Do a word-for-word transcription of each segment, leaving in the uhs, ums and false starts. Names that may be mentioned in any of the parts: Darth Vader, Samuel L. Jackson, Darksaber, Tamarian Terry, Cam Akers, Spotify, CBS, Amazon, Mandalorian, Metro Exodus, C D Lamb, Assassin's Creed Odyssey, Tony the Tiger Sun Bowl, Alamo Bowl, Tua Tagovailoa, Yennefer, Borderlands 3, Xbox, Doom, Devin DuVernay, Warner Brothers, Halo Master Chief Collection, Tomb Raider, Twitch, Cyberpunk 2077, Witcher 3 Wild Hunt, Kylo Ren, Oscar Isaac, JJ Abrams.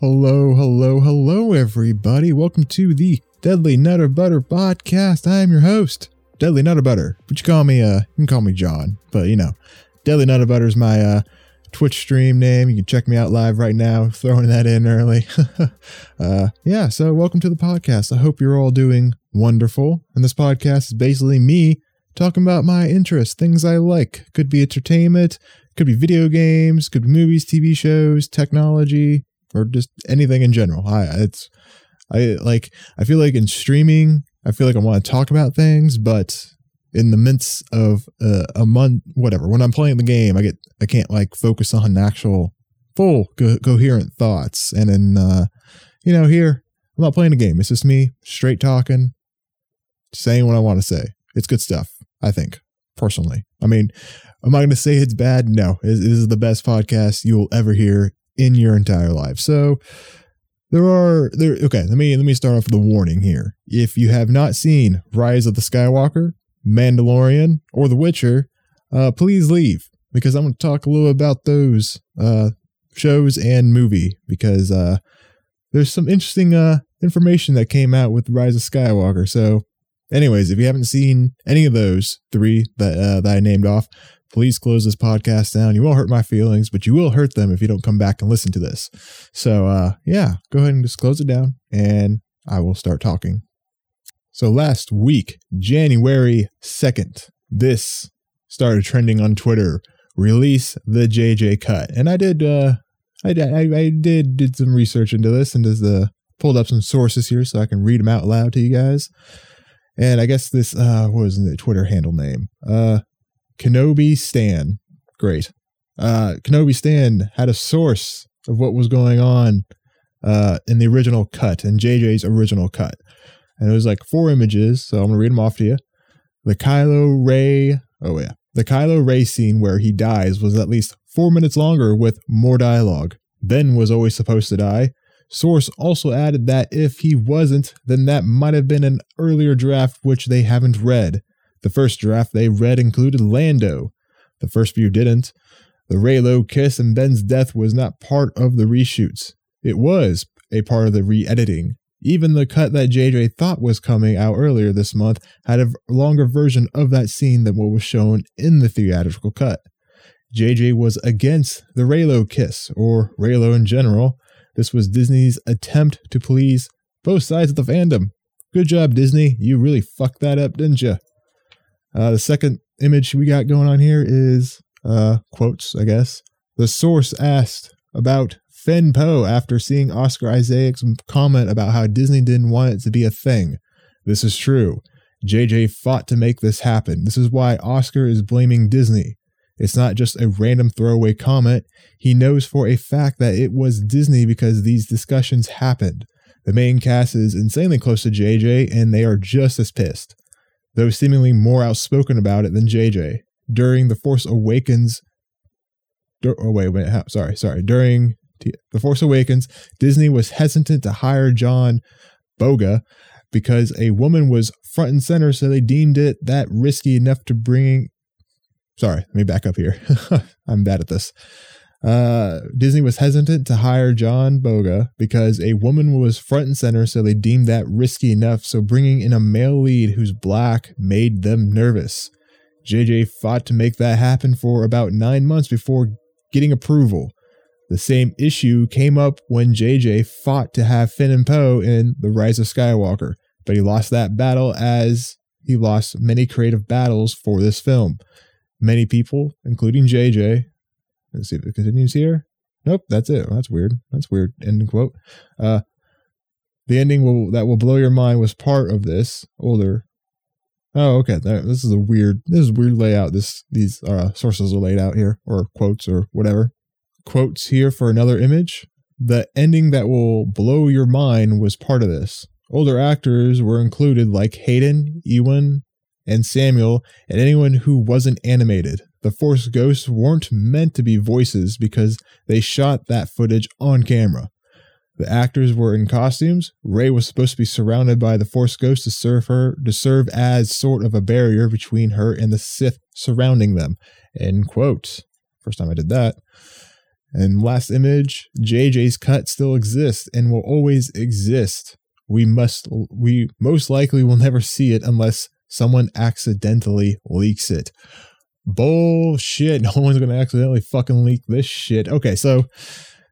Hello, hello, hello, everybody. Welcome to the Deadly Nutter Butter podcast. I am your host, Deadly Nutter Butter. But you call me, uh, you can call me John. But you know, Deadly Nutter Butter is my uh, Twitch stream name. You can check me out live right now. Throwing that in early. uh, yeah. So welcome to the podcast. I hope you're all doing wonderful. And this podcast is basically me talking about my interests, things I like. Could be entertainment. Could be video games. Could be movies, T V shows, technology. Or just anything in general. I it's I like I feel like in streaming, I feel like I want to talk about things, but in the midst of uh, a month, whatever. When I'm playing the game, I get I can't like focus on actual full co- coherent thoughts. And then uh, you know, here I'm not playing a game. It's just me straight talking, saying what I want to say. It's good stuff, I think personally. I mean, am I going to say it's bad? No, this is the best podcast you will ever hear in your entire life. So there are there. Okay, let me let me start off with a warning here. If you have not seen Rise of the Skywalker, Mandalorian, or The Witcher, uh, please leave because I'm going to talk a little about those uh, shows and movie because uh, there's some interesting uh, information that came out with Rise of Skywalker. So, anyways, if you haven't seen any of those three that uh, that I named off, please close this podcast down. You won't hurt my feelings, but you will hurt them if you don't come back and listen to this. So, uh, yeah, go ahead and just close it down, and I will start talking. So last week, January second, this started trending on Twitter. Release the J J cut, and I did, uh, I, I, I did, did some research into this, and just, uh, pulled up some sources here so I can read them out loud to you guys. And I guess this, uh, what was the Twitter handle name? Uh. Kenobi Stan. Great. Uh, Kenobi Stan had a source of what was going on uh, in the original cut, in J J's original cut. And it was like four images, so I'm going to read them off to you. The Kylo Ray, oh yeah. The Kylo Ray scene where he dies was at least four minutes longer with more dialogue. Ben was always supposed to die. Source also added that if he wasn't, then that might have been an earlier draft which they haven't read. The first draft they read included Lando. The first few didn't. The Reylo kiss and Ben's death was not part of the reshoots. It was a part of the re-editing. Even the cut that J J thought was coming out earlier this month had a longer version of that scene than what was shown in the theatrical cut. J J was against the Reylo kiss, or Reylo in general. This was Disney's attempt to please both sides of the fandom. Good job, Disney. You really fucked that up, didn't you? Uh, the second image we got going on here is uh, quotes, I guess. The source asked about Finn Poe after seeing Oscar Isaac's comment about how Disney didn't want it to be a thing. This is true. J J fought to make this happen. This is why Oscar is blaming Disney. It's not just a random throwaway comment. He knows for a fact that it was Disney because these discussions happened. The main cast is insanely close to J J, and they are just as pissed, though seemingly more outspoken about it than J J. During The Force Awakens... Dur- oh, wait, wait, how, sorry, sorry. During T- The Force Awakens, Disney was hesitant to hire John Boyega because a woman was front and center, so they deemed it that risky enough to bring... Sorry, let me back up here. I'm bad at this. Uh, Disney was hesitant to hire John Boyega because a woman was front and center, so they deemed that risky enough, so bringing in a male lead who's black made them nervous. J J fought to make that happen for about nine months before getting approval. The same issue came up when J J fought to have Finn and Poe in The Rise of Skywalker, but he lost that battle as he lost many creative battles for this film. Many people, including J J, let's see if it continues here. Nope, that's it. Well, that's weird. That's weird. Ending quote. Uh, the ending will that will blow your mind was part of this older. Oh, okay. That, this is a weird. This is a weird layout. This these uh, sources are laid out here, or quotes, or whatever. Quotes here for another image. The ending that will blow your mind was part of this. Older actors were included, like Hayden, Ewan, and Samuel, and anyone who wasn't animated. The Force ghosts weren't meant to be voices because they shot that footage on camera. The actors were in costumes. Rey was supposed to be surrounded by the Force ghosts to serve her to serve as sort of a barrier between her and the Sith surrounding them. End quote. First time I did that. And last image, J J's cut still exists and will always exist. We must, we most likely will never see it unless someone accidentally leaks it. Bullshit. No one's going to accidentally fucking leak this shit. Okay, so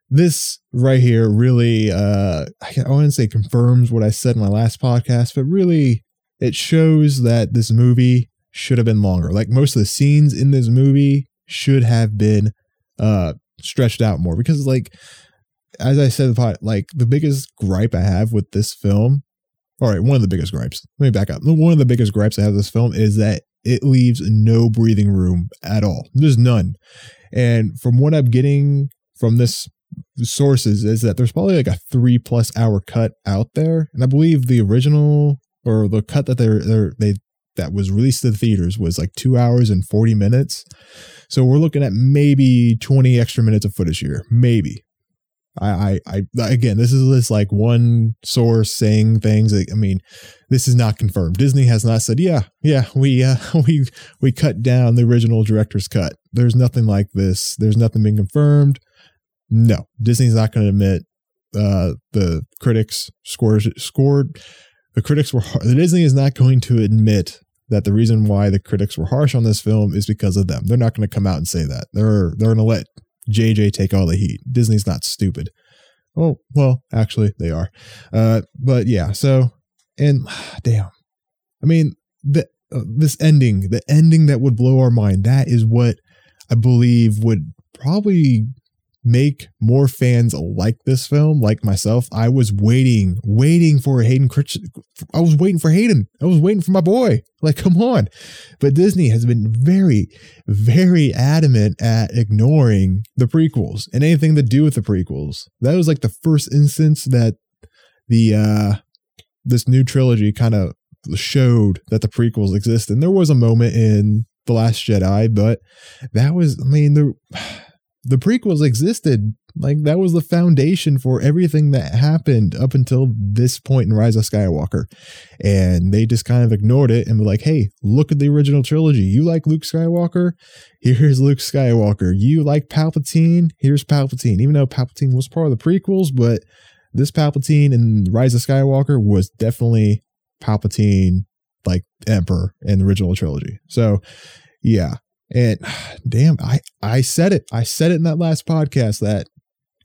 this right here really, uh, I wouldn't say confirms what I said in my last podcast, but really it shows that this movie should have been longer. Like, most of the scenes in this movie should have been uh, stretched out more, because, like, as I said, like, the biggest gripe I have with this film, all right, one of the biggest gripes, let me back up. One of the biggest gripes I have with this film is that it leaves no breathing room at all. There's none. And from what I'm getting from this sources is that there's probably like a three plus hour cut out there. And I believe the original, or the cut that they're, they're, they that was released to the theaters was like two hours and forty minutes. So we're looking at maybe twenty extra minutes of footage here. Maybe. I, I, I again, this is this like one source saying things. Like, I mean, this is not confirmed. Disney has not said, yeah, yeah, we, uh, we, we cut down the original director's cut. There's nothing like this. There's nothing being confirmed. No, Disney's not going to admit uh, the critics scores scored. The critics were. The Disney is not going to admit that the reason why the critics were harsh on this film is because of them. They're not going to come out and say that. They're they're going to let J J take all the heat. Disney's not stupid. Oh, well, actually, they are. Uh, but yeah, so, and damn. I mean, the, uh, this ending, the ending that would blow our mind, that is what I believe would probably make more fans like this film, like myself. I was waiting, waiting for Hayden Christensen. I was waiting for Hayden. I was waiting for my boy. Like, come on. But Disney has been very, very adamant at ignoring the prequels and anything to do with the prequels. That was like the first instance that the uh, this new trilogy kind of showed that the prequels exist. And there was a moment in The Last Jedi, but that was, I mean, the... The prequels existed. Like, that was the foundation for everything that happened up until this point in Rise of Skywalker. And they just kind of ignored it and were like, hey, look at the original trilogy. You like Luke Skywalker? Here's Luke Skywalker. You like Palpatine? Here's Palpatine. Even though Palpatine was part of the prequels, but this Palpatine in Rise of Skywalker was definitely Palpatine, like Emperor in the original trilogy. So, yeah. And damn, I, I said it. I said it in that last podcast that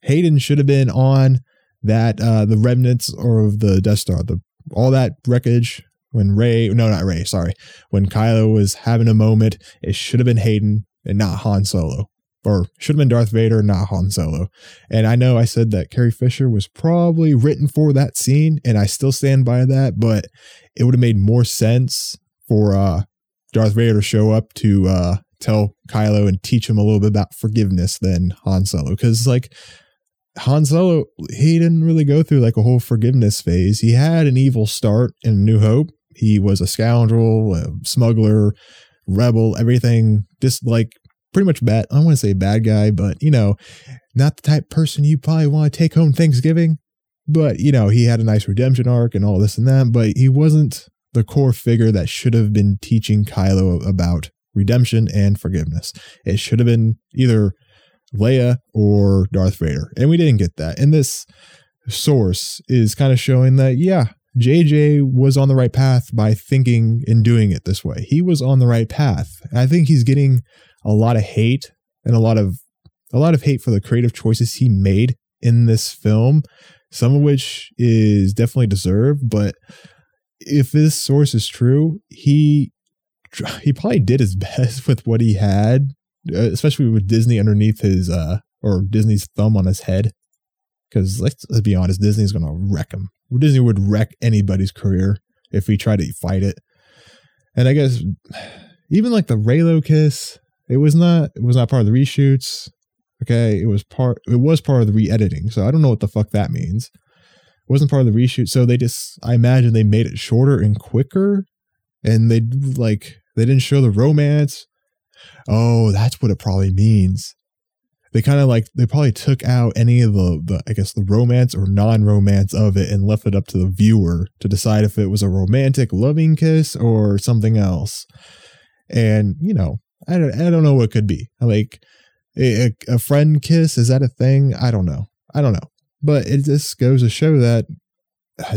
Hayden should have been on that, uh, the remnants or the Death Star, the, all that wreckage when Rey, no, not Rey, sorry. When Kylo was having a moment, it should have been Hayden and not Han Solo, or should have been Darth Vader, not Han Solo. And I know I said that Carrie Fisher was probably written for that scene, and I still stand by that, but it would have made more sense for, uh, Darth Vader show up to, uh, tell Kylo and teach him a little bit about forgiveness than Han Solo. Because, like, Han Solo, he didn't really go through like a whole forgiveness phase. He had an evil start in New Hope. He was a scoundrel, a smuggler, rebel, everything. Just like pretty much bad. I don't want to say bad guy, but, you know, not the type of person you probably want to take home Thanksgiving. But, you know, he had a nice redemption arc and all this and that. But he wasn't the core figure that should have been teaching Kylo about redemption and forgiveness. It should have been either Leia or Darth Vader. And we didn't get that. And this source is kind of showing that, yeah, J J was on the right path by thinking and doing it this way. He was on the right path. And I think he's getting a lot of hate and a lot of, a lot of hate for the creative choices he made in this film, some of which is definitely deserved. But if this source is true, he, he probably did his best with what he had, especially with Disney underneath his, uh, or Disney's thumb on his head. Because let's, let's be honest, Disney's going to wreck him. Disney would wreck anybody's career if he tried to fight it. And I guess even like the Reylo kiss, it was not, it was not part of the reshoots. Okay. It was part, it was part of the re-editing. So I don't know what the fuck that means. It wasn't part of the reshoot. So they just, I imagine they made it shorter and quicker. And they like they didn't show the romance. Oh, that's what it probably means. They kind of like they probably took out any of the, the I guess the romance or non-romance of it and left it up to the viewer to decide if it was a romantic loving kiss or something else. And you know, I don't I don't know what it could be. Like a, a friend kiss. Is that a thing? I don't know. I don't know. But it just goes to show that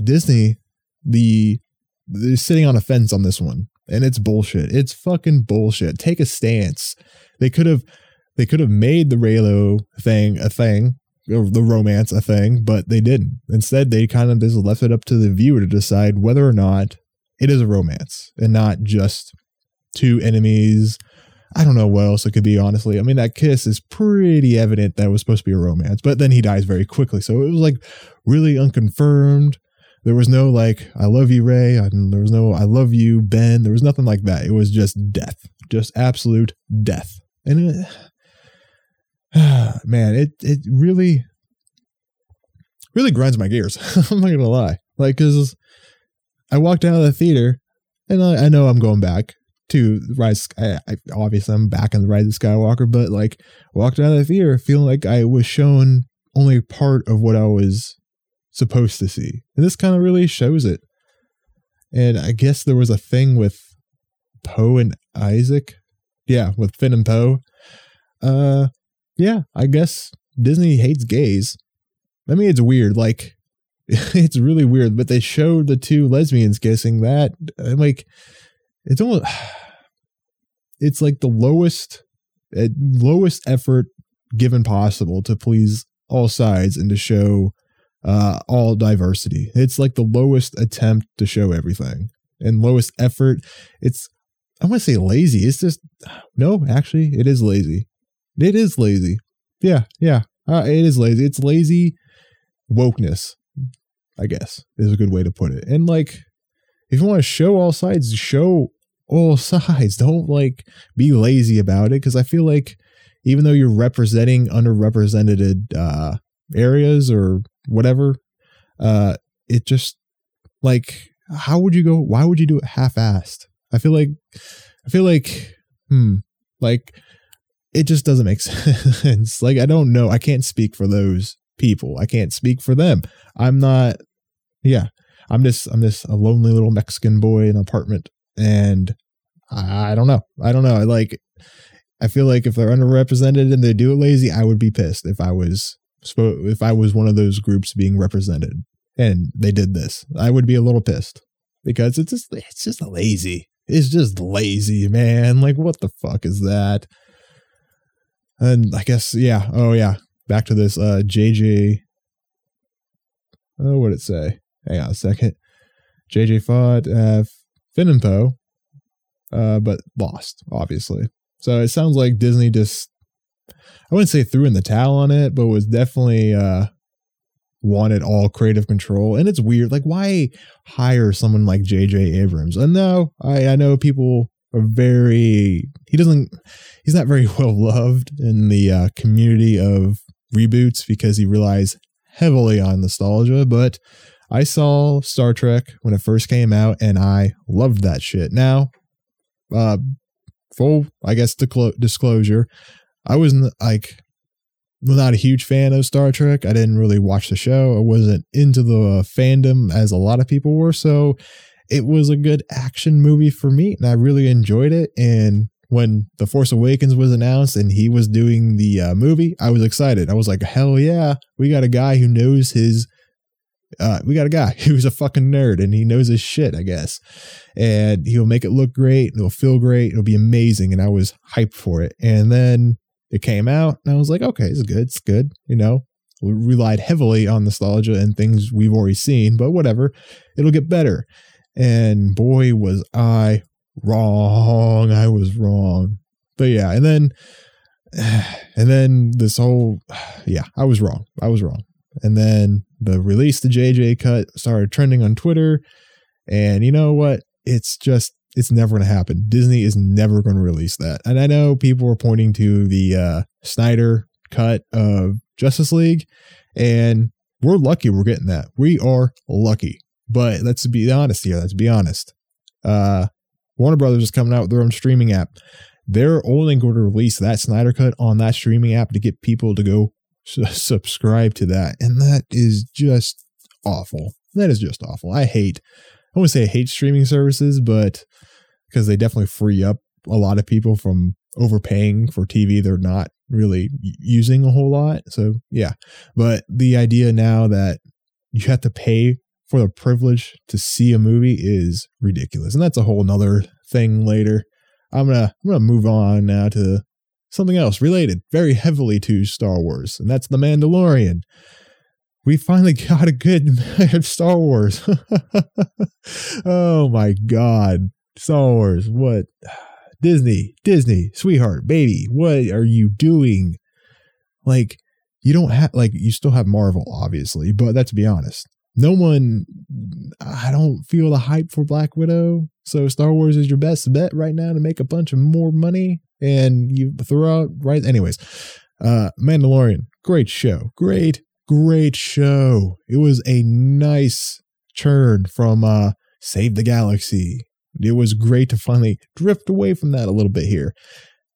Disney, the they're sitting on a fence on this one, and it's bullshit. It's fucking bullshit. Take a stance. They could have, they could have made the Reylo thing a thing, or the romance a thing, but they didn't. Instead, they kind of just left it up to the viewer to decide whether or not it is a romance and not just two enemies. I don't know what else it could be, honestly. I mean, that kiss is pretty evident that it was supposed to be a romance, but then he dies very quickly. So it was like really unconfirmed. There was no like, I love you, Ray. And there was no, I love you, Ben. There was nothing like that. It was just death, just absolute death. And it, man, it, it really, really grinds my gears. I'm not going to lie. Like, cause I walked out of the theater and I, I know I'm going back to Rise. I, I, obviously I'm back in the Rise of Skywalker, but like walked out of the theater feeling like I was shown only part of what I was supposed to see. And this kind of really shows it. And I guess there was a thing with Poe and Isaac. Yeah, with Finn and Poe. Uh, yeah, I guess Disney hates gays. I mean, it's weird. Like, it's really weird, but they showed the two lesbians kissing that. I'm like, it's almost, it's like the lowest, lowest effort given possible to please all sides and to show uh, all diversity. It's like the lowest attempt to show everything and lowest effort. It's, I want to say lazy. It's just, no, actually it is lazy. It is lazy. Yeah. Yeah. Uh, it is lazy. It's lazy wokeness, I guess, is a good way to put it. And like, if you want to show all sides, show all sides. Don't like be lazy about it. Cause I feel like even though you're representing underrepresented uh, areas or whatever, uh, it just like, how would you go? Why would you do it half-assed? I feel like, I feel like, Hmm, like it just doesn't make sense. Like, I don't know. I can't speak for those people. I can't speak for them. I'm not. Yeah. I'm just, I'm just a lonely little Mexican boy in an apartment, and I don't know. I don't know. I like, I feel like if they're underrepresented and they do it lazy, I would be pissed if I was, if I was one of those groups being represented and they did this. I would be a little pissed because it's just, it's just lazy. It's just lazy, man. Like, what the fuck is that? And I guess, yeah. Oh yeah. Back to this, uh, J J. Oh, what'd it say? Hang on a second. J J fought uh, Finn and Poe, uh, but lost, obviously. So it sounds like Disney just, I wouldn't say threw in the towel on it, but was definitely uh, wanted all creative control. And it's weird. Like, why hire someone like J J Abrams? And no, I, I know people are very, he doesn't, he's not very well loved in the uh, community of reboots because he relies heavily on nostalgia, but I saw Star Trek when it first came out, and I loved that shit. Now, uh, full, I guess, diclo- disclosure, I wasn't, like, not a huge fan of Star Trek. I didn't really watch the show. I wasn't into the fandom as a lot of people were, so it was a good action movie for me, and I really enjoyed it. And when The Force Awakens was announced and he was doing the uh, movie, I was excited. I was like, hell yeah, we got a guy who knows his Uh, we got a guy who's a fucking nerd and he knows his shit, I guess. And he'll make it look great. And it'll feel great. It'll be amazing. And I was hyped for it. And then it came out and I was like, okay, it's good. It's good. You know, we relied heavily on nostalgia and things we've already seen, but whatever, it'll get better. And boy, was I wrong. I was wrong. But yeah. And then, and then this whole, yeah, I was wrong. I was wrong. And then the release, the J J cut started trending on Twitter. And you know what? It's just, it's never going to happen. Disney is never going to release that. And I know people were pointing to the uh, Snyder cut of Justice League. And we're lucky we're getting that. We are lucky. But let's be honest here. Let's be honest. Uh, Warner Brothers is coming out with their own streaming app. They're only going to release that Snyder cut on that streaming app to get people to go subscribe to that, and that is just awful. That is just awful. I hate, I wouldn't say I hate streaming services, but because they definitely free up a lot of people from overpaying for T V they're not really using a whole lot. So yeah, but the idea now that you have to pay for the privilege to see a movie is ridiculous. And that's a whole nother thing later. I'm going to, I'm going to move on now to something else related very heavily to Star Wars. And that's The Mandalorian. We finally got a good Star Wars. Oh my God. Star Wars. What? Disney, Disney, sweetheart, baby, what are you doing? Like, you don't have, like, you still have Marvel, obviously, but let's be honest. No one, I don't feel the hype for Black Widow. So Star Wars is your best bet right now to make a bunch of more money and you throw out, right? Anyways, uh, Mandalorian, great show. Great, great show. It was a nice churn from uh, Save the Galaxy. It was great to finally drift away from that a little bit here.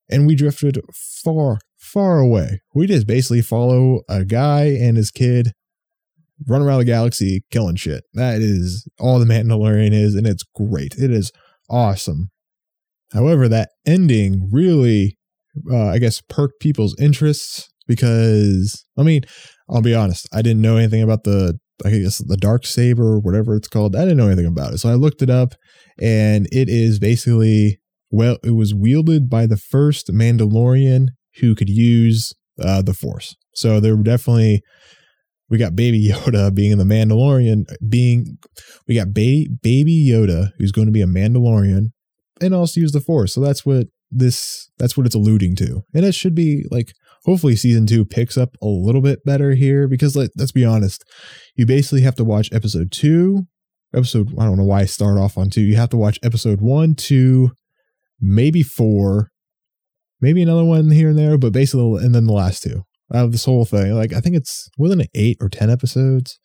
And we drifted far, far away. We just basically follow a guy and his kid run around the galaxy killing shit. That is all The Mandalorian is, and it's great. It is awesome. However, that ending really, uh, I guess, perked people's interests because, I mean, I'll be honest, I didn't know anything about the I guess the Darksaber or whatever it's called. I didn't know anything about it. So I looked it up and it is basically, well, it was wielded by the first Mandalorian who could use uh, the Force. So there were definitely, we got Baby Yoda being the Mandalorian being, we got ba- Baby Yoda, who's going to be a Mandalorian and also use the Force. So that's what this, that's what it's alluding to. And it should be like, hopefully season two picks up a little bit better here because let, let's be honest, you basically have to watch episode two, episode, I don't know why I start off on two. You have to watch episode one, two, maybe four, maybe another one here and there, but basically, and then the last two out of this whole thing. Like, I think it's within eight or ten episodes.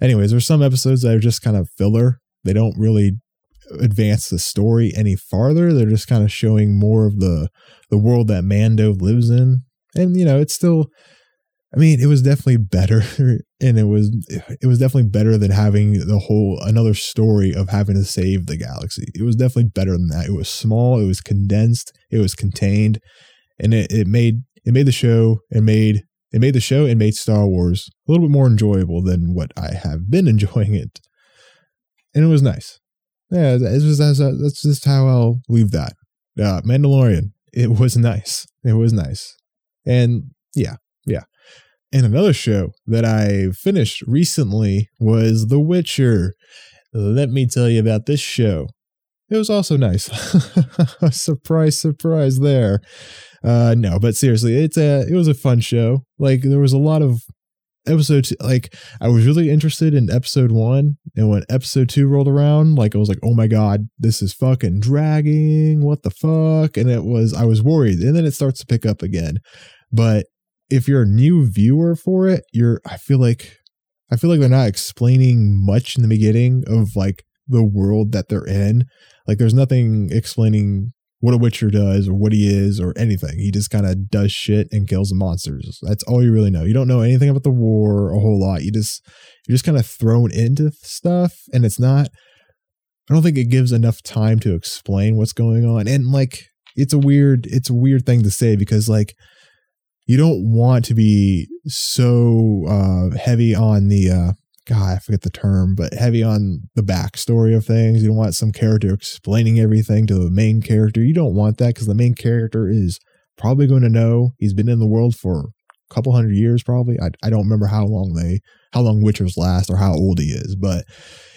Anyways, there's some episodes that are just kind of filler. They don't really advance the story any farther. They're just kind of showing more of the, the world that Mando lives in. And, you know, it's still, I mean, it was definitely better and it was, it was definitely better than having the whole, another story of having to save the galaxy. It was definitely better than that. It was small, it was condensed, it was contained, and it, it made, it made the show and made, it made the show and made Star Wars a little bit more enjoyable than what I have been enjoying it. And it was nice. Yeah. It was, that's, that's just how I'll leave that. Uh, Mandalorian. It was nice. It was nice. And yeah, yeah. And another show that I finished recently was The Witcher. Let me tell you about this show. It was also nice. Surprise, surprise there. Uh, no, but seriously, it's a, it was a fun show. Like there was a lot of episode two, like I was really interested in episode one, and when episode two rolled around, like I was like, oh my God, this is fucking dragging. What the fuck? And it was, I was worried, and then it starts to pick up again. But if you're a new viewer for it, you're, I feel like, I feel like they're not explaining much in the beginning of like the world that they're in. Like there's nothing explaining what a Witcher does or what he is or anything. He just kind of does shit and kills the monsters. That's all you really know. You don't know anything about the war a whole lot. You just, you're just kind of thrown into stuff, and it's not, I don't think it gives enough time to explain what's going on. And like, it's a weird, it's a weird thing to say because like, you don't want to be so uh, heavy on the, uh, God, I forget the term, but heavy on the backstory of things. You don't want some character explaining everything to the main character. You don't want that because the main character is probably going to know. He's been in the world for a couple hundred years, probably. I, I don't remember how long they, how long Witchers last or how old he is, but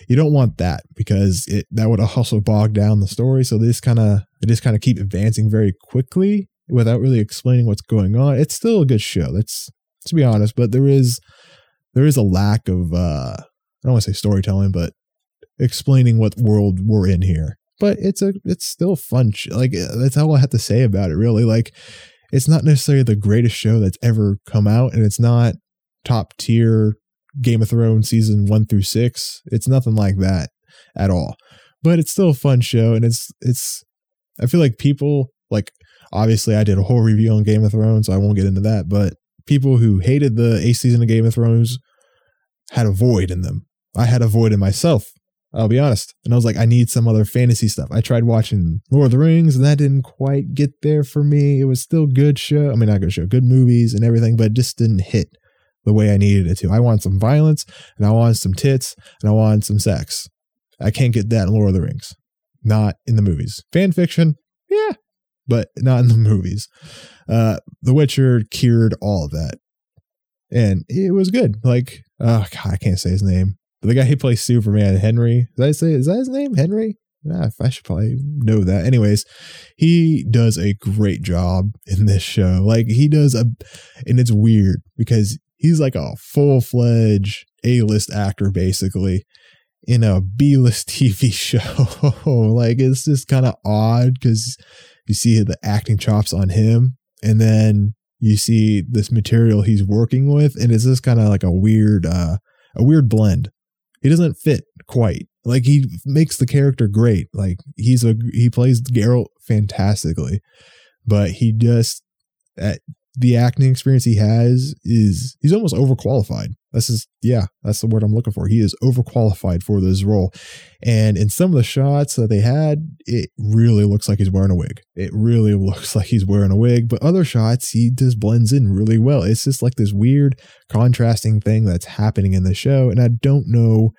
you don't want that because it, that would also bog down the story. So they just kind of, they just kind of keep advancing very quickly without really explaining what's going on. It's still a good show. That's, to be honest, but there is, there is a lack of, uh, I don't want to say storytelling, but explaining what world we're in here. But it's a, it's still fun. Sh- like that's all I have to say about it. Really, like it's not necessarily the greatest show that's ever come out, and it's not top tier Game of Thrones season one through six. It's nothing like that at all. But it's still a fun show, and it's it's. I feel like people like obviously I did a whole review on Game of Thrones, so I won't get into that, but. People who hated the eighth season of Game of Thrones had a void in them. I had a void in myself. I'll be honest. And I was like, I need some other fantasy stuff. I tried watching Lord of the Rings and that didn't quite get there for me. It was still good show. I mean, not good show, good movies and everything, but it just didn't hit the way I needed it to. I want some violence and I want some tits and I want some sex. I can't get that in Lord of the Rings. Not in the movies. Fan fiction, yeah, but not in the movies. Uh, The Witcher cured all of that. And it was good. Like, oh, God, I can't say his name. The guy who plays Superman, Henry. Did I say, is that his name? Henry? Nah, I should probably know that. Anyways, he does a great job in this show. Like, he does a, and it's weird because he's like a full-fledged A-list actor, basically, in a B-list T V show. Like, it's just kind of odd because you see the acting chops on him, and then you see this material he's working with, and it's just kind of like a weird, uh, a weird blend. He doesn't fit quite. Like, he makes the character great. Like, he's a he plays Geralt fantastically, but he just at the acting experience he has is he's almost overqualified. That's just yeah, that's the word I'm looking for. He is overqualified for this role, and in some of the shots that they had, it really looks like he's wearing a wig. It really looks like he's wearing a wig. But other shots, he just blends in really well. It's just like this weird contrasting thing that's happening in the show, and I don't know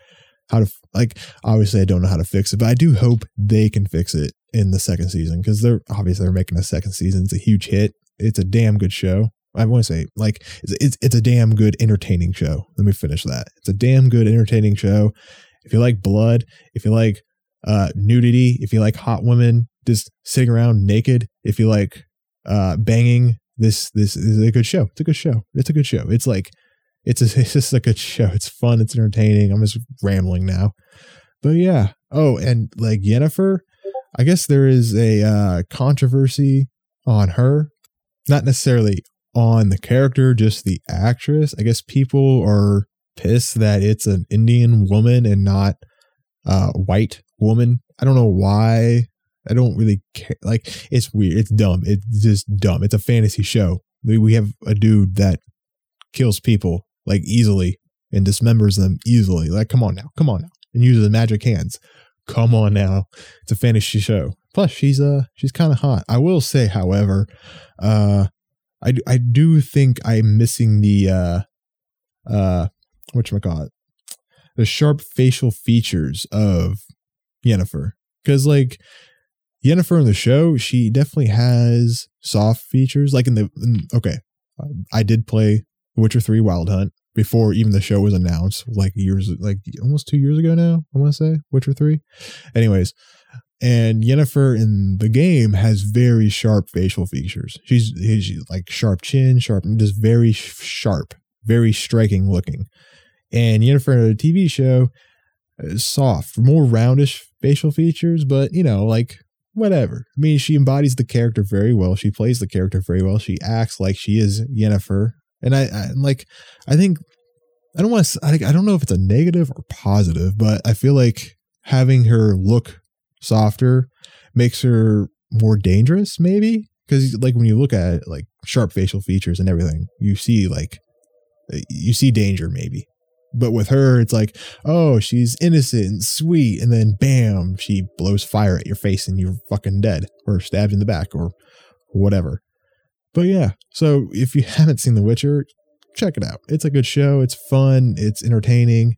how to like. Obviously, I don't know how to fix it, but I do hope they can fix it in the second season because they're obviously they're making a second season. It's a huge hit. It's a damn good show. I want to say like it's, it's it's a damn good entertaining show. Let me finish that. It's a damn good entertaining show. If you like blood, if you like uh, nudity, if you like hot women just sitting around naked, if you like uh, banging, this this is a good show. It's a good show. It's a good show. It's like it's a, it's just a good show. It's fun. It's entertaining. I'm just rambling now, but yeah. Oh, and like Yennefer, I guess there is a uh, controversy on her, not necessarily on the character, just the actress. I guess people are pissed that it's an Indian woman and not a uh, white woman. I don't know why. I don't really care. Like, it's weird. It's dumb. It's just dumb. It's a fantasy show. We have a dude that kills people like easily and dismembers them easily. Like, come on now. Come on now. And uses magic hands. Come on now. It's a fantasy show. Plus, she's uh, she's kind of hot. I will say, however, uh, I do, I do think I'm missing the, uh, uh, whatchamacallit, the sharp facial features of Yennefer. Because, like, Yennefer in the show, she definitely has soft features. Like, in the, in, okay, I did play Witcher three Wild Hunt before even the show was announced, like, years, like, almost two years ago now, I want to say, Witcher three. Anyways. And Yennefer in the game has very sharp facial features. She's, she's like sharp chin, sharp, just very sharp, very striking looking. And Yennefer in the T V show is soft, more roundish facial features, but you know, like whatever. I mean, she embodies the character very well. She plays the character very well. She acts like she is Yennefer. And I, I like, I think, I don't want to, I, I don't know if it's a negative or positive, but I feel like having her look softer makes her more dangerous, maybe, because like when you look at it, like sharp facial features and everything, you see like you see danger maybe, but with her it's like, oh, she's innocent and sweet, and then bam, she blows fire at your face and you're fucking dead or stabbed in the back or whatever. But yeah, so if you haven't seen The Witcher, check it out. It's a good show. It's fun. It's entertaining.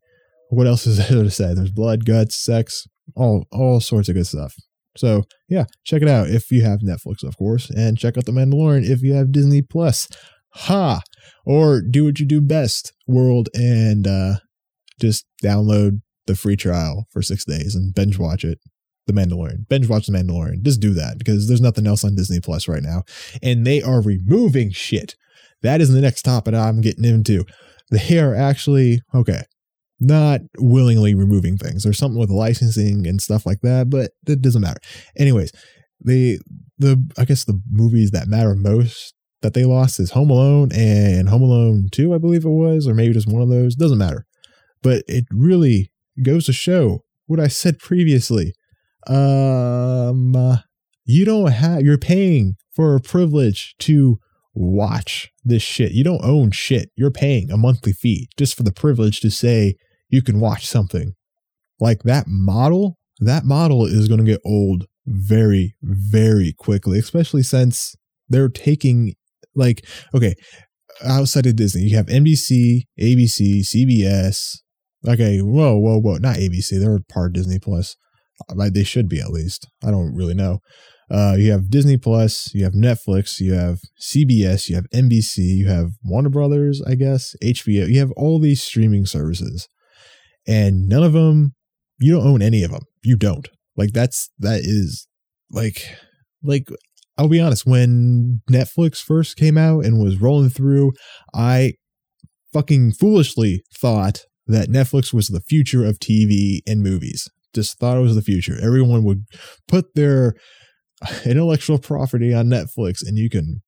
What else is there to say? There's blood, guts, sex, all all sorts of good stuff. So yeah, check it out if you have Netflix, of course, and check out The Mandalorian if you have Disney Plus. Ha! Or do what you do best, world, and uh, just download the free trial for six days and binge watch it. The Mandalorian. Binge watch The Mandalorian. Just do that because there's nothing else on Disney Plus right now, and they are removing shit. That is the next topic I'm getting into. They are actually okay. Not willingly removing things. There's something with licensing and stuff like that, but it doesn't matter. Anyways, the the I guess the movies that matter most that they lost is Home Alone and Home Alone two, I believe it was, or maybe just one of those. Doesn't matter. But it really goes to show what I said previously. Um, uh, you don't have you're paying for a privilege to watch this shit. You don't own shit. You're paying a monthly fee just for the privilege to say you can watch something. like that model, that model is going to get old very, very quickly, especially since they're taking, like, okay, outside of Disney, you have N B C, A B C, C B S. Okay, whoa, whoa, whoa. Not A B C. They're part of Disney Plus. Like they should be, at least. I don't really know. Uh, you have Disney Plus, you have Netflix, you have C B S, you have N B C, you have Warner Brothers, I guess, H B O. You have all these streaming services, and none of them, you don't own any of them. You don't. Like that's, that is like, like, I'll be honest. When Netflix first came out and was rolling through, I fucking foolishly thought that Netflix was the future of T V and movies. Just thought it was the future. Everyone would put their intellectual property on Netflix and you can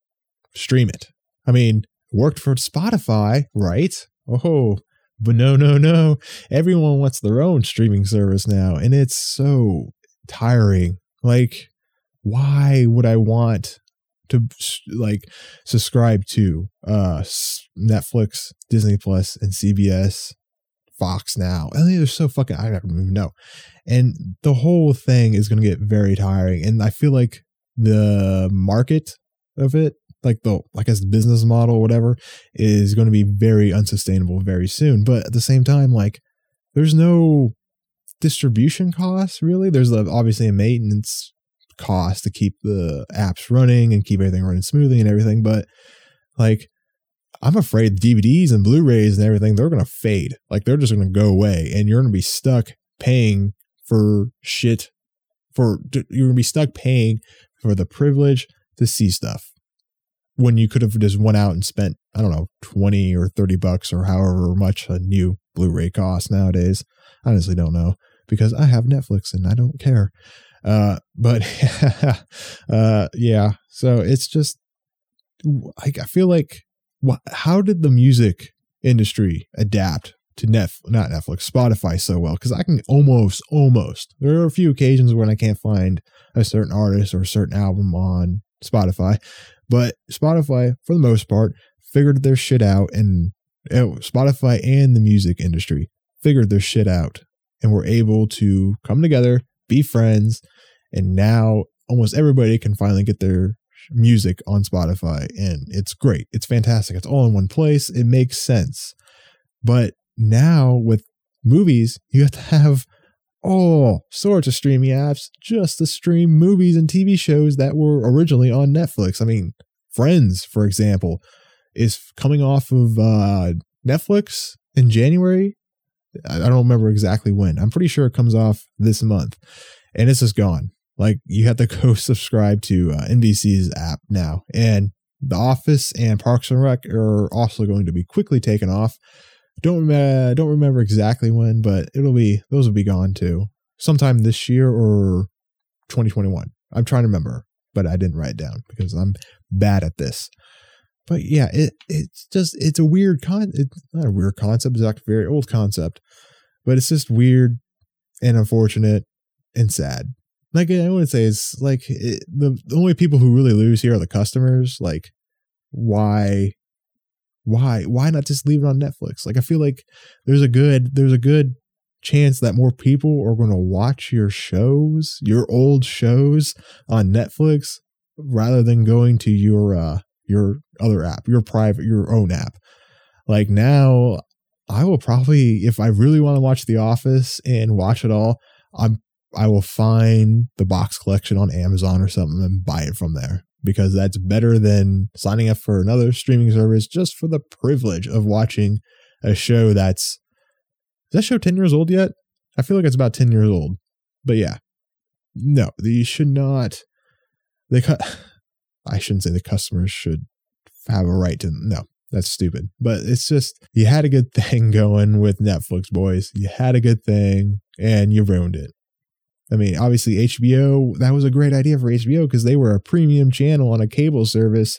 stream it. I mean, worked for Spotify, right? Oh, but no, no, no. Everyone wants their own streaming service now, and it's so tiring. Like, why would I want to like subscribe to uh, Netflix, Disney Plus, and C B S? Fox now. I think they're so fucking, I don't even know. And the whole thing is going to get very tiring. And I feel like the market of it, like the, like as the business model or whatever, is going to be very unsustainable very soon. But at the same time, like there's no distribution costs really. There's obviously a maintenance cost to keep the apps running and keep everything running smoothly and everything. But like, I'm afraid D V Ds and Blu-rays and everything, they're going to fade. Like they're just going to go away, and you're going to be stuck paying for shit for, you're going to be stuck paying for the privilege to see stuff when you could have just went out and spent, I don't know, twenty or thirty bucks or however much a new Blu-ray costs nowadays. I honestly don't know because I have Netflix and I don't care. Uh, but uh, yeah, so it's just, I, I feel like, how did the music industry adapt to Netflix, not Netflix, Spotify so well? Because I can almost, almost, there are a few occasions when I can't find a certain artist or a certain album on Spotify, but Spotify, for the most part, figured their shit out, and Spotify and the music industry figured their shit out and were able to come together, be friends, and now almost everybody can finally get their music on Spotify, and it's great. It's fantastic. It's all in one place. It makes sense. But now with movies, you have to have all sorts of streaming apps just to stream movies and T V shows that were originally on Netflix. I mean, Friends, for example, is coming off of uh, Netflix in January. I don't remember exactly when. I'm pretty sure it comes off this month, and it's just gone. Like you have to go subscribe to uh, N B C's app now, and The Office and Parks and Rec are also going to be quickly taken off. Don't uh, don't remember exactly when, but it'll be those will be gone too, sometime this year or twenty twenty-one. I'm trying to remember, but I didn't write it down because I'm bad at this. But yeah, it it's just it's a weird con. It's not a weird concept. It's like a very old concept, but it's just weird and unfortunate and sad. Like I would say, it's like it, the, the only people who really lose here are the customers. Like, why, why, why not just leave it on Netflix? Like, I feel like there's a good, there's a good chance that more people are going to watch your shows, your old shows on Netflix, rather than going to your, uh, your other app, your private, your own app. Like now, I will probably, if I really want to watch The Office and watch it all, I'm. I will find the box collection on Amazon or something and buy it from there, because that's better than signing up for another streaming service just for the privilege of watching a show that's, is that show ten years old yet? I feel like it's about ten years old, but yeah, no, you should not, they cut, I shouldn't say the customers should have a right to, no, that's stupid, but it's just, you had a good thing going with Netflix, boys. You had a good thing and you ruined it. I mean, obviously H B O, that was a great idea for H B O because they were a premium channel on a cable service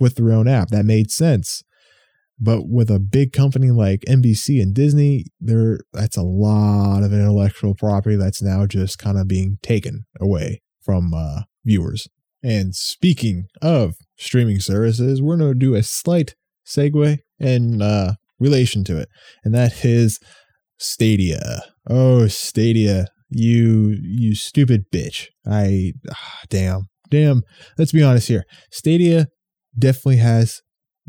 with their own app. That made sense. But with a big company like N B C and Disney, there that's a lot of intellectual property that's now just kind of being taken away from uh, viewers. And speaking of streaming services, we're going to do a slight segue in uh, relation to it, and that is Stadia. Oh, Stadia, you you stupid bitch. I ah, damn damn. Let's be honest here. Stadia definitely has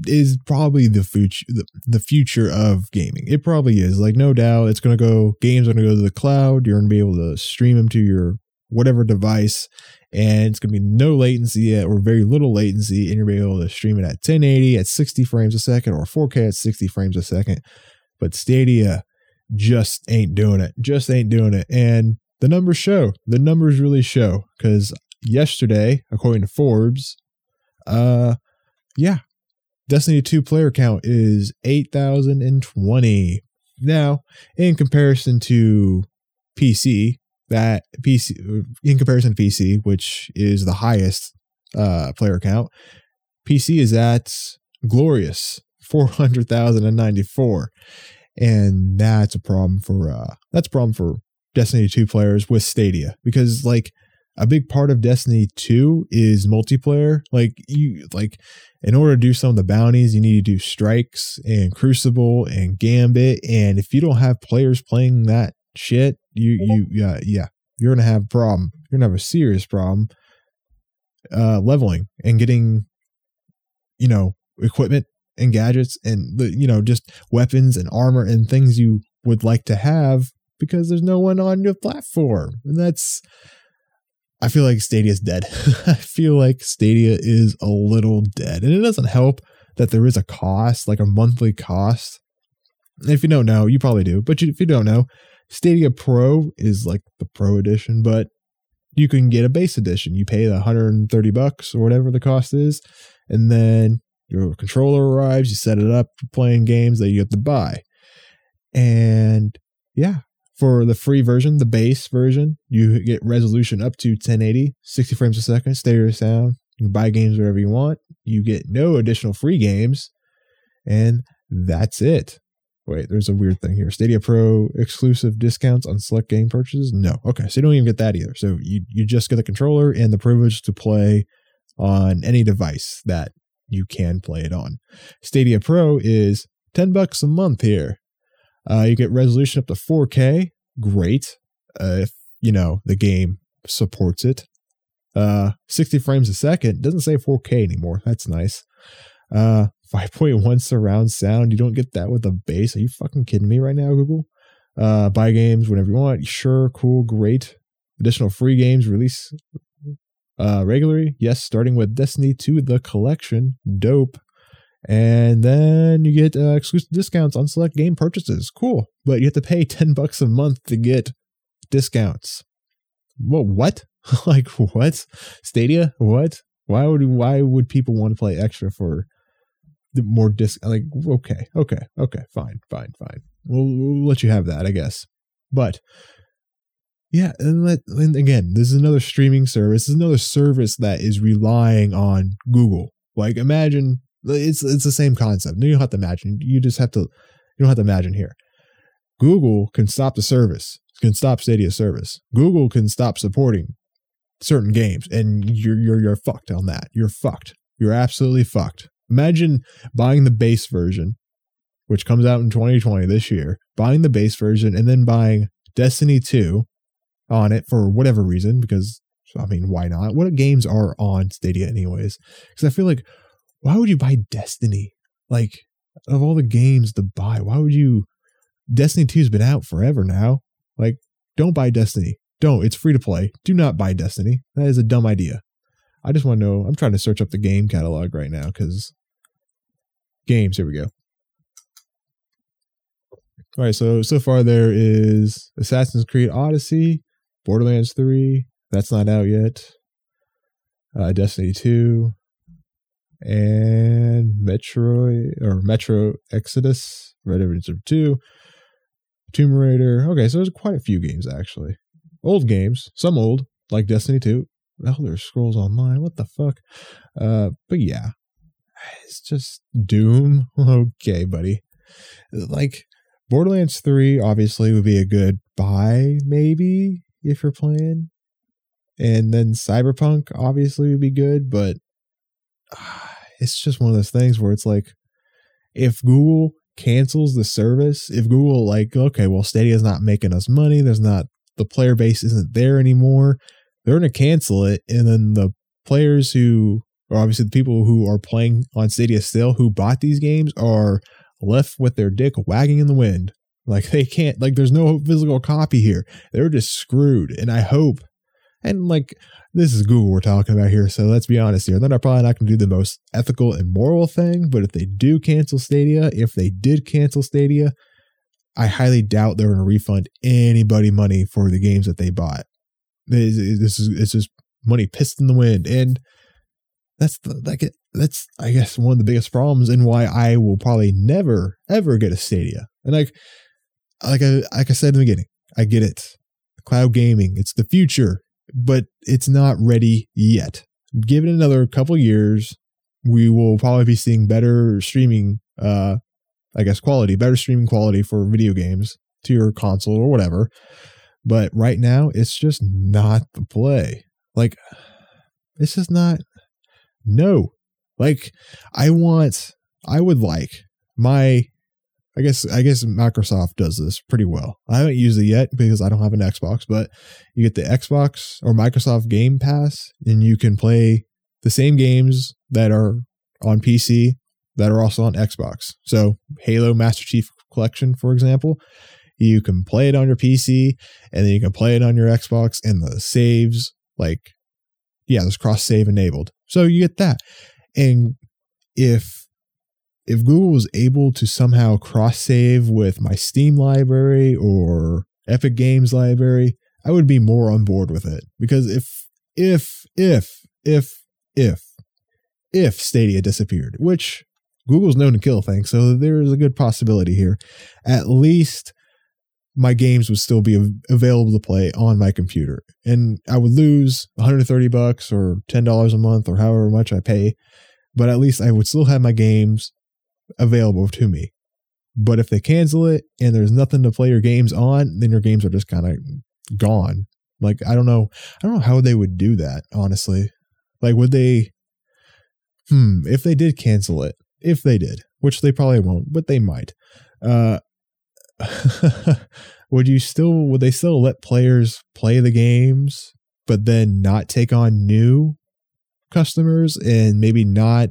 is probably the future the, the future of gaming. It probably is. Like, no doubt, it's gonna go. Games are gonna go to the cloud. You're gonna be able to stream them to your whatever device, and it's gonna be no latency at, or very little latency, and you're gonna be able to stream it at ten eighty at sixty frames a second or four K at sixty frames a second. But Stadia just ain't doing it. Just ain't doing it. And the numbers show. The numbers really show. Because yesterday, according to Forbes, uh, yeah, Destiny two player count is eight thousand twenty. Now, in comparison to P C, that P C, in comparison to P C, which is the highest uh, player count, P C is at glorious four hundred thousand ninety-four. And that's a problem for uh, that's a problem for Destiny two players with Stadia, because like a big part of Destiny two is multiplayer. Like you like in order to do some of the bounties, you need to do strikes and Crucible and Gambit, and if you don't have players playing that shit, you you yeah yeah you're gonna have a problem. You're gonna have a serious problem uh, leveling and getting, you know, equipment and gadgets and, you know, just weapons and armor and things you would like to have, because there's no one on your platform. And that's, I feel like Stadia's dead. I feel like Stadia is a little dead, and it doesn't help that there is a cost, like a monthly cost. If you don't know, you probably do, but if you don't know, Stadia Pro is like the Pro edition, but you can get a base edition. You pay the one hundred thirty bucks or whatever the cost is, and then your controller arrives, you set it up, you're playing games that you have to buy. And yeah, for the free version, the base version, you get resolution up to ten eighty, sixty frames a second, stereo sound. You can buy games wherever you want. You get no additional free games. And that's it. Wait, there's a weird thing here. Stadia Pro exclusive discounts on select game purchases? No. Okay, so you don't even get that either. So you, you just get the controller and the privilege to play on any device that you can play it on. Stadia Pro is ten bucks a month here. Uh, you get resolution up to four K. Great. Uh, if, you know, the game supports it. Uh, sixty frames a second. Doesn't say four K anymore. That's nice. Uh, five point one surround sound. You don't get that with a base. Are you fucking kidding me right now, Google? Uh, buy games whenever you want. Sure. Cool. Great. Additional free games release Uh, regularly, yes, starting with Destiny two, the collection, dope. And then you get uh, exclusive discounts on select game purchases, cool. But you have to pay ten bucks a month to get discounts. Well, what? Like, what? Stadia? What? Why would why would people want to play extra for the more disc? Like, okay, okay, okay, fine, fine, fine. We'll, we'll let you have that, I guess. But yeah, and, let, and again, this is another streaming service. This is another service that is relying on Google. Like, imagine it's it's the same concept. You don't have to imagine. You just have to. You don't have to imagine here. Google can stop the service. Can stop Stadia service. Google can stop supporting certain games, and you're you're you're fucked on that. You're fucked. You're absolutely fucked. Imagine buying the base version, which comes out in twenty twenty this year. Buying the base version and then buying Destiny two. On it for whatever reason, because I mean, why not? What games are on Stadia anyways? Because I feel like, why would you buy Destiny? Like, of all the games to buy, why would you? Destiny two has been out forever now. Like, don't buy Destiny. Don't. It's free to play. Do not buy Destiny. That is a dumb idea. I just want to know. I'm trying to search up the game catalog right now, because games. Here we go. All right. So so far there is Assassin's Creed Odyssey. Borderlands three, that's not out yet. Uh, Destiny two, and Metroid or Metro Exodus, Red Dead Redemption two, Tomb Raider. Okay, so there's quite a few games actually. Old games, some old, like Destiny two. Elder Scrolls Online, what the fuck? Uh, but yeah, it's just Doom. Okay, buddy. Like Borderlands three, obviously, would be a good buy, maybe. If you're playing, and then Cyberpunk obviously would be good, but uh, it's just one of those things where it's like, if Google cancels the service, if Google like, okay, well, Stadia's not making us money, there's not, the player base isn't there anymore, they're going to cancel it. And then the players who are obviously the people who are playing on Stadia still, who bought these games, are left with their dick wagging in the wind. Like they can't, like there's no physical copy here. They're just screwed. And I hope, and like, this is Google we're talking about here, so let's be honest here. They're not, probably not going to do the most ethical and moral thing, but if they do cancel Stadia, if they did cancel Stadia, I highly doubt they're going to refund anybody money for the games that they bought. This is, it's just money pissed in the wind, and that's the, like that's I guess one of the biggest problems and why I will probably never ever get a Stadia. And like, like I like I said in the beginning, I get it, cloud gaming, it's the future, but it's not ready yet. Give it another couple years, we will probably be seeing better streaming, uh, I guess quality, better streaming quality for video games to your console or whatever. But right now, it's just not the play. Like, this is not, no. Like, I want, I would like my, I guess, I guess Microsoft does this pretty well. I haven't used it yet because I don't have an Xbox, but you get the Xbox or Microsoft Game Pass, and you can play the same games that are on P C that are also on Xbox. So Halo Master Chief Collection, for example, you can play it on your P C, and then you can play it on your Xbox, and the saves, like, yeah, there's cross-save enabled. So you get that. And if if Google was able to somehow cross-save with my Steam library or Epic Games library, I would be more on board with it. Because if, if, if, if, if, if Stadia disappeared, which Google's known to kill things, so there is a good possibility here, at least my games would still be available to play on my computer, and I would lose one hundred thirty bucks or ten dollars a month or however much I pay, but at least I would still have my games available to me. But if they cancel it and there's nothing to play your games on, then your games are just kind of gone. Like, I don't know. I don't know how they would do that, honestly. Like, would they, Hmm. if they did cancel it, if they did, which they probably won't, but they might, uh, would you still would they still let players play the games but then not take on new customers and maybe not,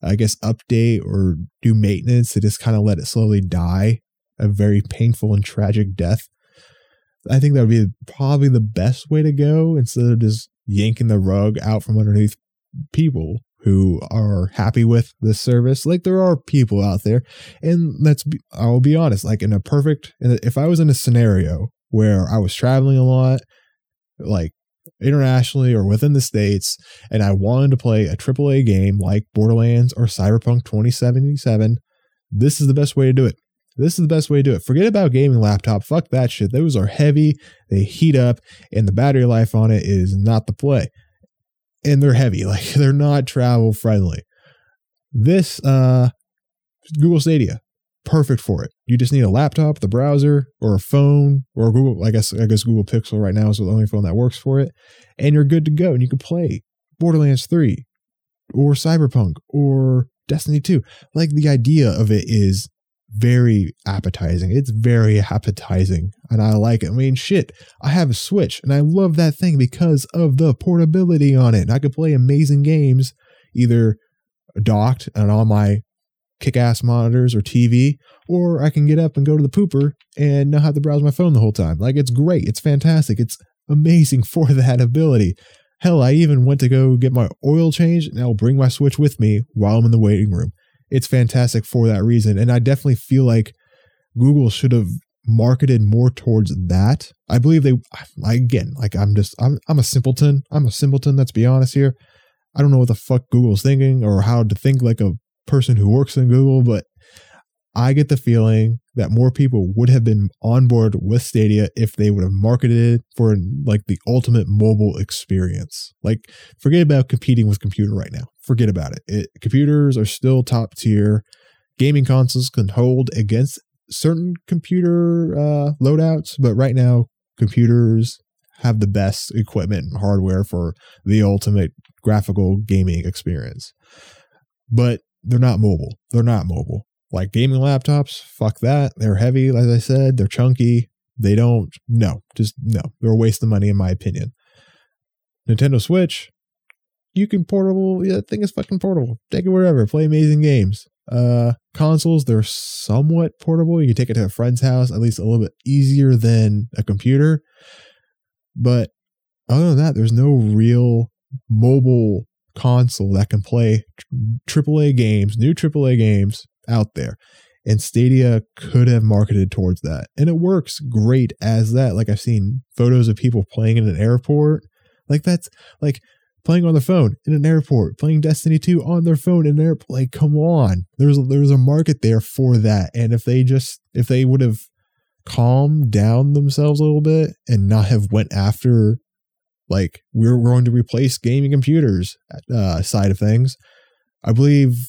I guess, update or do maintenance to just kind of let it slowly die a very painful and tragic death? I think that would be probably the best way to go, instead of just yanking the rug out from underneath people who are happy with this service. Like, there are people out there, and let's be, I'll be honest, like in a perfect, if I was in a scenario where I was traveling a lot, like internationally or within the States, and I wanted to play a triple A game like Borderlands or Cyberpunk twenty seventy-seven, this is the best way to do it. This is the best way to do it. Forget about gaming laptop. Fuck that shit. Those are heavy. They heat up, and the battery life on it is not the play. And they're heavy, like they're not travel friendly. This uh, Google Stadia, perfect for it. You just need a laptop, the browser, or a phone, or a Google. I guess I guess Google Pixel right now is the only phone that works for it, and you're good to go. And you can play Borderlands three, or Cyberpunk, or Destiny two. Like, the idea of it is very appetizing. It's very appetizing, and I like it. I mean, shit, I have a Switch, and I love that thing because of the portability on it. And I could play amazing games either docked and on my kick-ass monitors or T V, or I can get up and go to the pooper and not have to browse my phone the whole time. Like, it's great. It's fantastic. It's amazing for that ability. Hell, I even went to go get my oil changed, and I'll bring my Switch with me while I'm in the waiting room. It's fantastic for that reason. And I definitely feel like Google should have marketed more towards that. I believe they, again, like I'm just, I'm I'm a simpleton. I'm a simpleton. Let's be honest here. I don't know what the fuck Google's thinking or how to think like a person who works in Google, but I get the feeling that more people would have been on board with Stadia if they would have marketed it for like the ultimate mobile experience. Like, forget about competing with computer right now. Forget about it. it. Computers are still top tier. Gaming consoles can hold against certain computer uh, loadouts, but right now computers have the best equipment and hardware for the ultimate graphical gaming experience. But they're not mobile. They're not mobile. Like gaming laptops, fuck that. They're heavy, like I said. They're chunky. They don't, no, just no. They're a waste of money, in my opinion. Nintendo Switch, you can portable, yeah, that thing is fucking portable. Take it wherever, play amazing games. Uh, consoles, they're somewhat portable. You can take it to a friend's house, at least a little bit easier than a computer. But other than that, there's no real mobile console that can play triple A games, new triple A games out there. And Stadia could have marketed towards that. And it works great as that. Like I've seen photos of people playing in an airport. Like that's like playing on their phone in an airport, playing Destiny two on their phone in an airport. Like, come on. There's a, there's a market there for that. And if they just, if they would have calmed down themselves a little bit and not have went after like we're going to replace gaming computers uh, side of things, I believe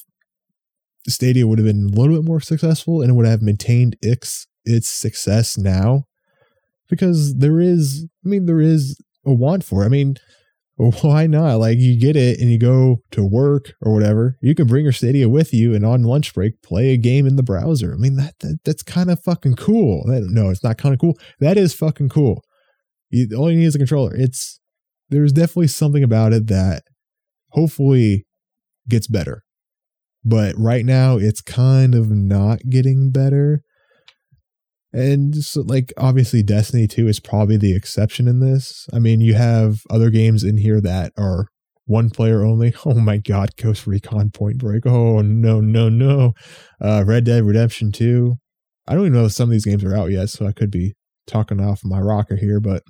Stadia would have been a little bit more successful and it would have maintained its, its success now, because there is, I mean, there is a want for it. I mean, why not? Like you get it and you go to work or whatever, you can bring your Stadia with you and on lunch break, play a game in the browser. I mean, that, that that's kind of fucking cool. That, no, it's not kind of cool. That is fucking cool. You, all you need is a controller. It's, there's definitely something about it that hopefully gets better. But right now, it's kind of not getting better. And so, like, obviously, Destiny two is probably the exception in this. I mean, you have other games in here that are one player only. Oh, my God. Ghost Recon, Point Break. Oh, no, no, no. Uh, Red Dead Redemption two. I don't even know if some of these games are out yet, so I could be talking off my rocker here. But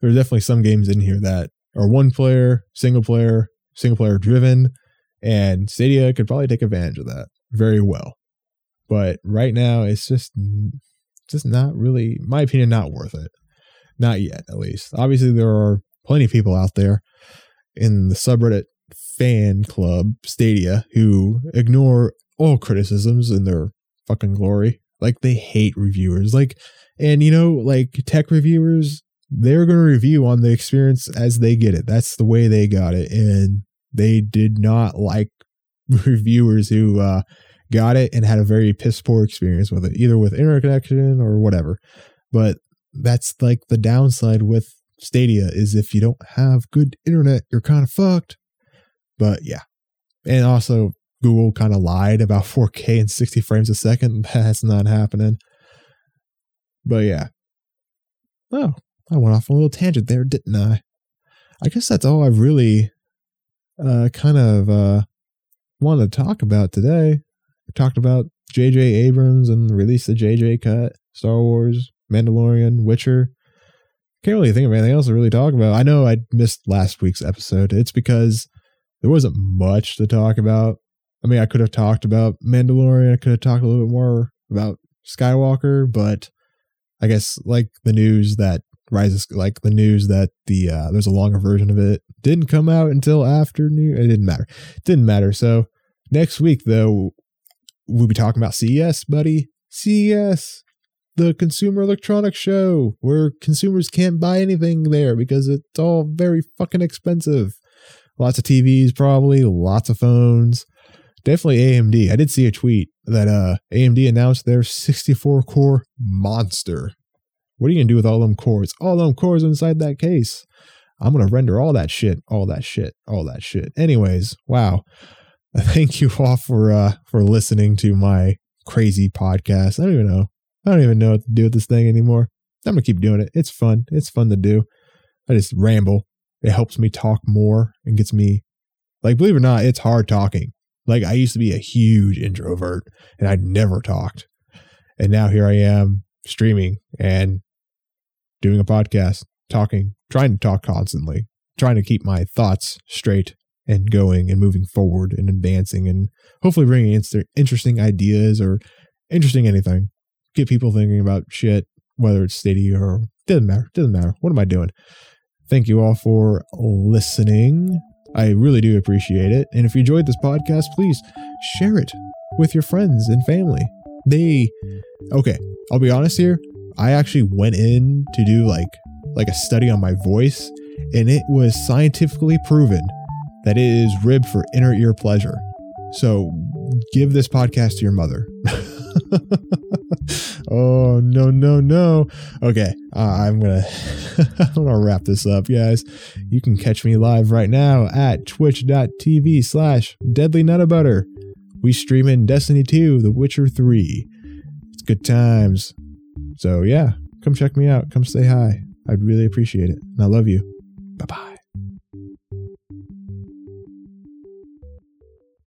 there are definitely some games in here that are one player, single player, single player driven, and Stadia could probably take advantage of that very well. But right now it's just just not really, in my opinion, not worth it. Not yet, at least. Obviously there are plenty of people out there in the subreddit fan club Stadia who ignore all criticisms in their fucking glory. Like they hate reviewers. Like, and you know, like tech reviewers, they're going to review on the experience as they get it. That's the way they got it. And they did not like reviewers who uh, got it and had a very piss poor experience with it, either with interconnection or whatever. But that's like the downside with Stadia is if you don't have good internet, you're kind of fucked. But yeah. And also Google kind of lied about four K and sixty frames a second. That's not happening. But yeah. Oh. I went off on a little tangent there, didn't I? I guess that's all I really uh, kind of uh, wanted to talk about today. We talked about J J Abrams and the release of J J Cut, Star Wars, Mandalorian, Witcher. Can't really think of anything else to really talk about. I know I missed last week's episode. It's because there wasn't much to talk about. I mean, I could have talked about Mandalorian. I could have talked a little bit more about Skywalker, but I guess like the news that Rises like the news that the uh, there's a longer version of it didn't come out until after New Year. It didn't matter. It didn't matter. So next week though, we'll be talking about C E S, buddy. C E S, the Consumer Electronics Show, where consumers can't buy anything there because it's all very fucking expensive. Lots of T Vs, probably lots of phones. Definitely A M D. I did see a tweet that uh, A M D announced their sixty-four core monster. What are you going to do with all them cores? All them cores inside that case. I'm going to render all that shit, all that shit, all that shit. Anyways, wow. Thank you all for uh, for listening to my crazy podcast. I don't even know. I don't even know what to do with this thing anymore. I'm going to keep doing it. It's fun. It's fun to do. I just ramble. It helps me talk more and gets me, like, believe it or not, it's hard talking. Like, I used to be a huge introvert and I never talked. And now here I am streaming and doing a podcast, talking, trying to talk constantly, trying to keep my thoughts straight and going and moving forward and advancing and hopefully bringing in interesting ideas or interesting anything. Get people thinking about shit, whether it's Stadia or doesn't matter, doesn't matter. What am I doing? Thank you all for listening. I really do appreciate it. And if you enjoyed this podcast, please share it with your friends and family. They, okay, I'll be honest here. I actually went in to do like like a study on my voice, and it was scientifically proven that it is ribbed for inner ear pleasure. So give this podcast to your mother. Oh, no, no, no. Okay, uh, I'm going to wrap this up, guys. You can catch me live right now at twitch.tv slash Deadly Nutter Butter. We stream in Destiny two, The Witcher three. It's good times. So, yeah, come check me out. Come say hi. I'd really appreciate it. And I love you. Bye-bye.